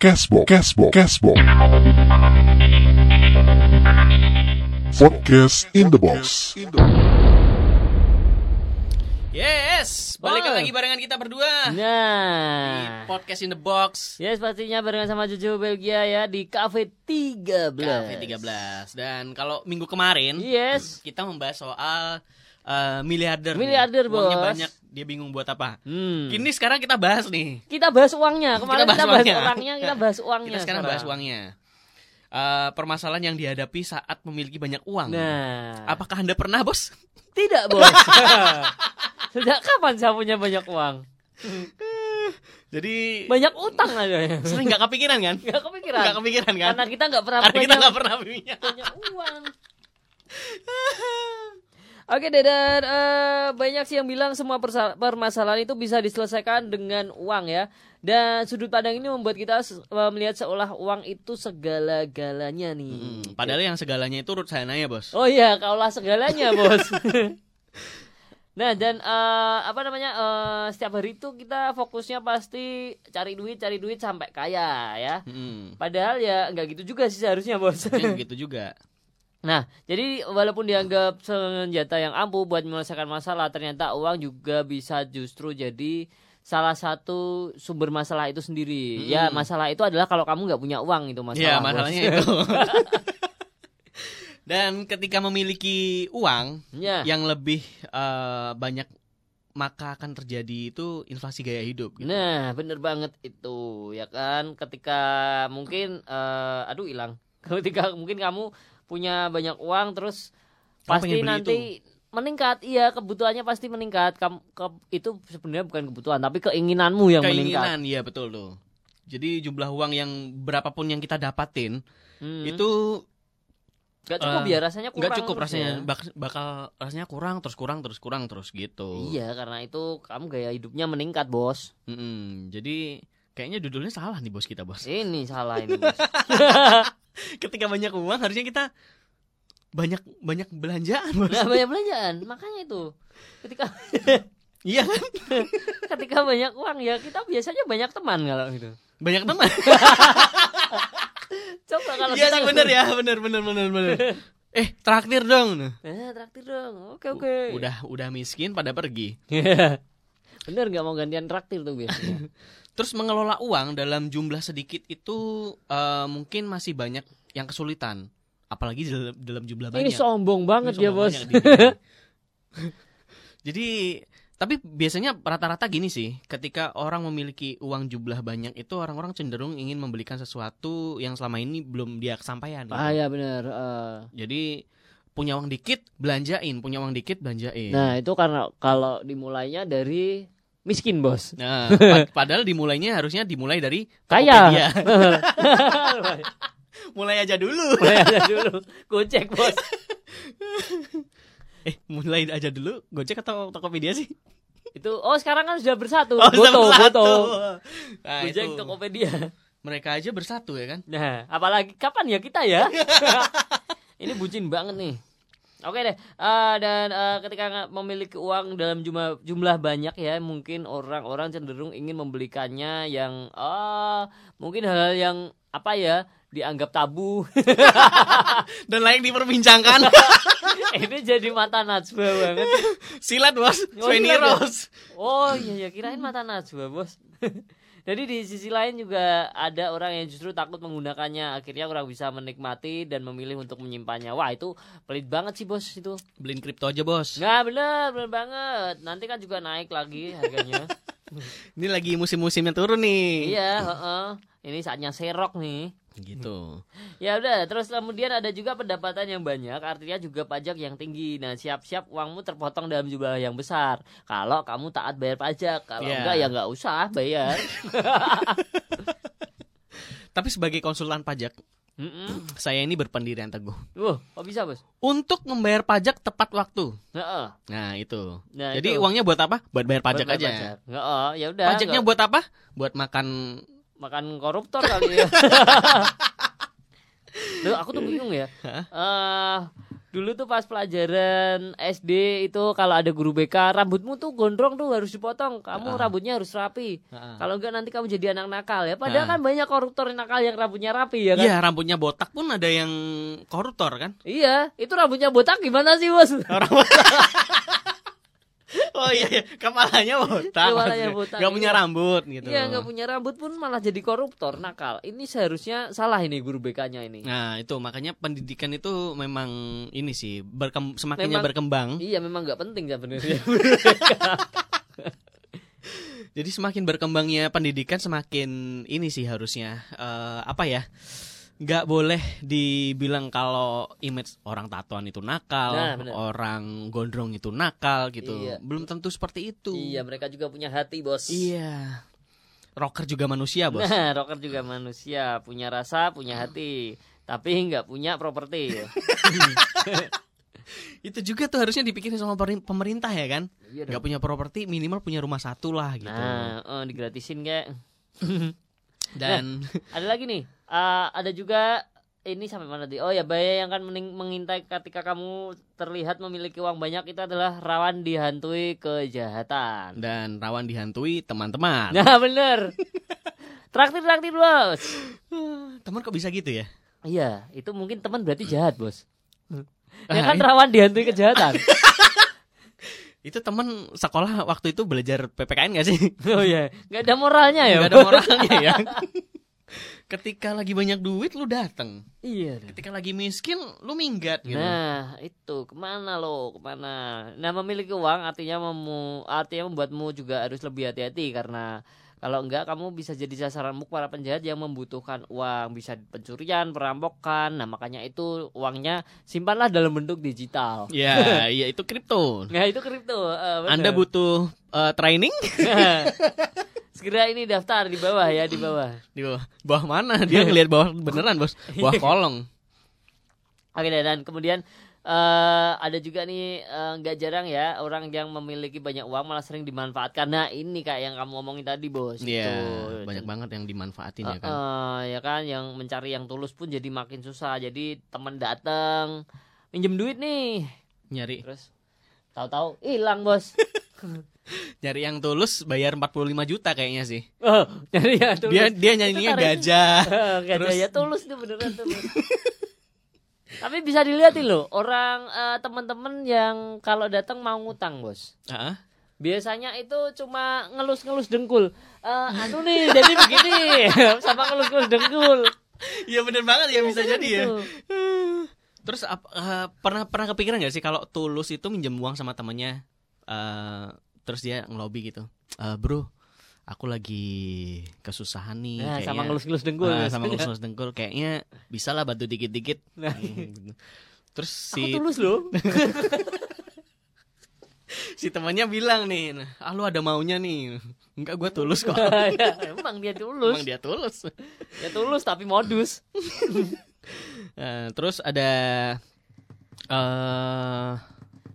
Casbo. Podcast in the box. Yes, balik lagi barengan kita berdua. Nah, di Podcast in the box. Yes, pastinya barengan sama Jujur Belgia ya di Cafe 13. Dan kalau minggu kemarin, yes, kita membahas soal miliarder uangnya bos, banyak, dia bingung buat apa. Kini sekarang kita bahas nih. Kita bahas uangnya. Kemarin kita bahas orangnya, kita bahas uangnya. Kita sekarang bahas uangnya. Permasalahan yang dihadapi saat memiliki banyak uang. Nah, apakah Anda pernah, bos? Tidak, bos. Sejak kapan saya punya banyak uang? Jadi banyak utang aja. Sering nggak kepikiran kan? Nggak kepikiran kan? Karena kita nggak pernah punya uang. Oke, Dedan, banyak sih yang bilang semua permasalahan itu bisa diselesaikan dengan uang ya. Dan sudut pandang ini membuat kita melihat seolah uang itu segala-galanya nih. Padahal yang segalanya itu urut sananya, bos. Oh iya, kaulah segalanya, bos. Nah, dan setiap hari itu kita fokusnya pasti cari duit sampai kaya ya. Padahal ya nggak gitu juga sih seharusnya, bos. Gitu juga. Nah, jadi walaupun dianggap senjata yang ampuh buat menyelesaikan masalah, ternyata uang juga bisa justru jadi salah satu sumber masalah itu sendiri. Ya, masalah itu adalah kalau kamu nggak punya uang, itu masalah. Ya, masalahnya bos. Itu. Dan ketika memiliki uang yang lebih banyak, maka akan terjadi itu inflasi gaya hidup gitu. Nah, bener banget itu, ya kan? Ketika mungkin Ketika mungkin kamu punya banyak uang terus kamu pasti nanti meningkat, kebutuhannya pasti meningkat. Itu sebenarnya bukan kebutuhan tapi keinginanmu yang meningkat. Keinginan, iya betul tuh. Jadi jumlah uang yang berapapun yang kita dapatin itu nggak cukup ya, rasanya kurang. Nggak cukup rasanya ya. Bakal rasanya kurang terus gitu. Iya, karena itu kamu gaya hidupnya meningkat, bos. Jadi kayaknya judulnya salah nih, bos, kita, bos. Ini salah ini, bos. Ketika banyak uang harusnya kita banyak belanjaan, bos. Nah, banyak belanjaan, makanya itu. Ketika iya kan? Ketika banyak uang ya kita biasanya banyak teman kalau gitu. Banyak teman. Coba kalau iya sih benar ya, benar. Traktir dong. Traktir dong. Oke. Udah miskin pada pergi. Bener, nggak mau gantian traktir tuh biasanya. Terus mengelola uang dalam jumlah sedikit itu mungkin masih banyak yang kesulitan, apalagi dalam jumlah banyak. Ini sombong banget ya, bos. Jadi, tapi biasanya rata-rata gini sih, ketika orang memiliki uang jumlah banyak itu orang-orang cenderung ingin membelikan sesuatu yang selama ini belum dia kesampaian. Ah ya benar. Jadi punya uang dikit belanjain, Nah itu karena kalau dimulainya dari miskin, bos. Nah, padahal harusnya dimulai dari Tokopedia. Kaya. Mulai aja dulu Gojek, bos. Mulai aja dulu Gojek atau Tokopedia sih? Itu sekarang kan sudah bersatu. Goto. Nah, Gojek itu. Tokopedia. Mereka aja bersatu ya kan? Nah, apalagi kapan ya kita ya? Ini bucin banget nih. Oke deh, dan ketika memiliki uang dalam jumlah banyak ya, mungkin orang-orang cenderung ingin membelikannya yang mungkin hal yang dianggap tabu dan layak diperbincangkan. Ini jadi Mata Najwa banget. Silat, bos. Iya, kirain Mata Najwa, bos. Jadi di sisi lain juga ada orang yang justru takut menggunakannya. Akhirnya orang bisa menikmati dan memilih untuk menyimpannya. Wah, itu pelit banget sih, bos, itu. Beliin kripto aja, bos. Nah, bener banget. Nanti kan juga naik lagi harganya. Ini lagi musim-musimnya turun nih. Iya, Ini saatnya serok nih. Gitu. Ya udah, terus kemudian ada juga pendapatan yang banyak, artinya juga pajak yang tinggi. Nah, siap-siap uangmu terpotong dalam jumlah yang besar kalau kamu taat bayar pajak. Kalau enggak ya enggak usah bayar. Tapi sebagai konsultan pajak, saya ini berpendirian teguh. Kok bisa, bos? Untuk membayar pajak tepat waktu. Nah, itu. Nah, jadi itu. Uangnya buat apa? Buat bayar pajak buat aja. Pajak. Ya udah. Pajaknya buat apa? Buat makan koruptor kali ya. Aku tuh bingung ya. Dulu tuh pas pelajaran SD itu kalau ada guru BK, rambutmu tuh gondrong tuh harus dipotong. Kamu rambutnya harus rapi. Kalau enggak nanti kamu jadi anak nakal ya. Padahal kan banyak koruptor nakal yang rambutnya rapi ya kan. Iya, rambutnya botak pun ada yang koruptor kan. Iya, itu rambutnya botak gimana sih, Bos? Oh iya, kepalanya botak. Enggak punya rambut gitu. Iya, enggak punya rambut pun malah jadi koruptor, nakal. Ini seharusnya salah ini guru BK-nya ini. Nah, itu makanya pendidikan itu memang ini sih, semakinnya memang berkembang. Iya, memang enggak penting sebenarnya. Jadi semakin berkembangnya pendidikan semakin ini sih harusnya apa ya? Gak boleh dibilang kalau image orang tatoan itu nakal, orang gondrong itu nakal gitu. Iya. Belum tentu seperti itu. Iya, mereka juga punya hati, Bos. Iya. Rocker juga manusia, Bos. Nah, rocker juga manusia, punya rasa, punya hati, tapi gak punya properti. Itu juga tuh harusnya dipikirin sama pemerintah ya kan? Iya, gak punya properti, minimal punya rumah satu lah gitu. Nah, digratisin kayak. Dan ada lagi nih. Ada juga ini sampai mana tadi? Oh ya, bahaya yang kan mengintai ketika kamu terlihat memiliki uang banyak itu adalah rawan dihantui kejahatan. Dan rawan dihantui teman-teman. Nah bener. Traktir-traktir, Bos. Teman kok bisa gitu ya? Iya, itu mungkin teman berarti jahat, Bos. Ya kan rawan dihantui kejahatan. Itu teman sekolah waktu itu belajar PPKN gak sih? Oh iya, gak ada moralnya ya? Gak ada moralnya ya. Ketika lagi banyak duit lu dateng. Iya. Ketika lagi miskin lu minggat gitu. Nah itu kemana lo? Kemana? Nah memiliki uang artinya membuatmu juga harus lebih hati-hati. Karena kalau enggak kamu bisa jadi sasaran para penjahat yang membutuhkan uang. Bisa pencurian, perampokan. Nah makanya itu uangnya simpanlah dalam bentuk digital. Ya, iya itu kripto. Nah itu kripto. Anda butuh training? Segera ini daftar di bawah ya, di bawah. Di bawah. Bawah mana? Dia ngelihat bawah beneran, Bos. Bawah kolong. Oke, dan kemudian ada juga nih gak jarang ya orang yang memiliki banyak uang malah sering dimanfaatkan. Nah ini kayak yang kamu ngomongin tadi, Bos. Iya gitu. Banyak banget yang dimanfaatin ya kan. Ya kan, yang mencari yang tulus pun jadi makin susah. Jadi temen datang minjem duit nih, nyari, terus tahu-tahu hilang, Bos. Nyari yang tulus bayar 45 juta kayaknya sih. Oh, nyari yang tulus. Dia nyanyinya gajah. Gajah ya tulus tuh beneran tuh. Tapi bisa dilihatin loh, orang teman-teman yang kalau datang mau ngutang, Bos. Biasanya itu cuma ngelus-ngelus dengkul. Anu nih, jadi begini. Sama ngelus-ngelus dengkul. Iya bener banget ya, bisa jadi gitu. Ya. Terus pernah kepikiran nggak sih kalau tulus itu minjem uang sama temennya, terus dia ngelobi gitu, bro, aku lagi kesusahan nih, kayaknya, sama ngelus-ngelus dengkul, kayaknya bisa lah bantu dikit-dikit. Nah, terus si aku tulus loh. Si temannya bilang nih, ah lu ada maunya nih, enggak, gue tulus kok. Emang dia tulus. Emang dia tulus. Dia tulus tapi modus. Terus ada,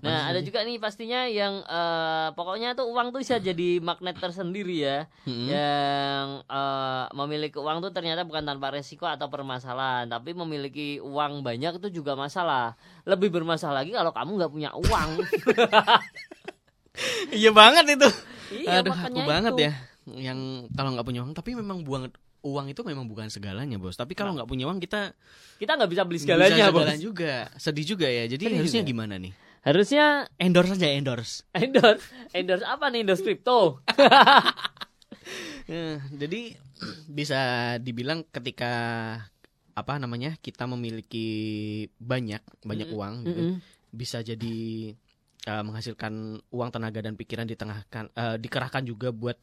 nah ada juga nih pastinya yang pokoknya tuh uang tuh bisa jadi magnet tersendiri ya. Yang memiliki uang tuh ternyata bukan tanpa resiko atau permasalahan. Tapi memiliki uang banyak itu juga masalah. Lebih bermasalah lagi kalau kamu gak punya uang. Iya banget itu. Iya, aduh, aku banget itu. Ya yang kalau gak punya uang. Tapi memang uang itu memang bukan segalanya, Bos. Tapi kalau gak punya uang kita gak bisa beli segalanya, Bos. Juga. Sedih juga ya. Jadi sedih harusnya juga. Gimana nih? Harusnya endorse aja, endorse apa nih, endorse kripto. Jadi bisa dibilang ketika apa namanya kita memiliki banyak uang gitu, bisa jadi menghasilkan uang, tenaga dan pikiran dikerahkan juga buat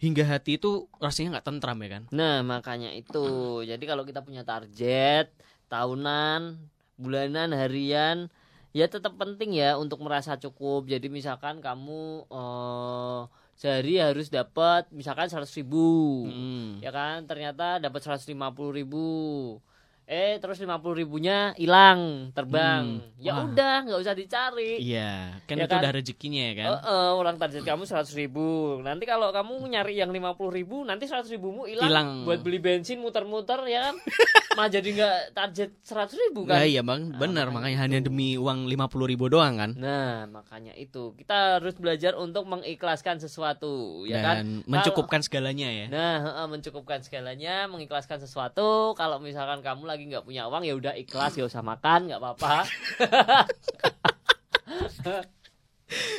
hingga hati itu rasanya nggak tentram ya kan. Nah makanya itu, jadi kalau kita punya target tahunan, bulanan, harian, ya tetap penting ya untuk merasa cukup. Jadi misalkan kamu sehari harus dapat misalkan 100.000, ya kan, ternyata dapat 150.000. terus 50.000-nya hilang, terbang. Ya udah, nggak usah dicari. Iya, kan ya itu kan? Udah rezekinya ya kan. Orang target kamu 100.000. Nanti kalau kamu nyari yang 50.000, nanti 100.000-mu hilang buat beli bensin muter-muter ya kan. Malah jadi nggak target 100.000 kan. Nah, iya bang, benar makanya itu. Hanya demi uang 50.000 doang kan. Nah makanya itu kita harus belajar untuk mengikhlaskan sesuatu ya dan kan. Mencukupkan kalau, segalanya ya. Nah mencukupkan segalanya, mengikhlaskan sesuatu. Kalau misalkan kamu lagi nggak punya uang ya udah ikhlas, gak usah makan, nggak apa-apa.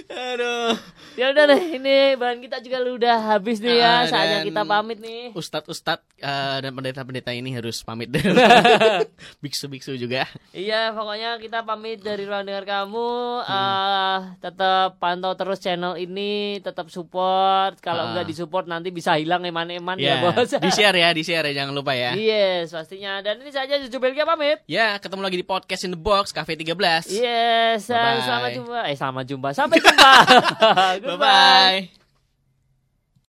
Aduh, ya udah deh, ini bahan kita juga udah habis nih ya, saatnya kita pamit nih. Ustadz dan pendeta-pendeta ini harus pamit deh. Biksu-biksu juga. Iya, pokoknya kita pamit dari ruang dengar kamu. Tetap pantau terus channel ini, tetap support. Kalau nggak disupport nanti bisa hilang eman-eman ya bos. Di share ya, jangan lupa ya. Yes, pastinya. Dan ini saja Jujur Belgia pamit. Ya, ketemu lagi di Podcast in the Box Cafe 13. Yes, selamat jumpa. Sampai jumpa. Bye-bye.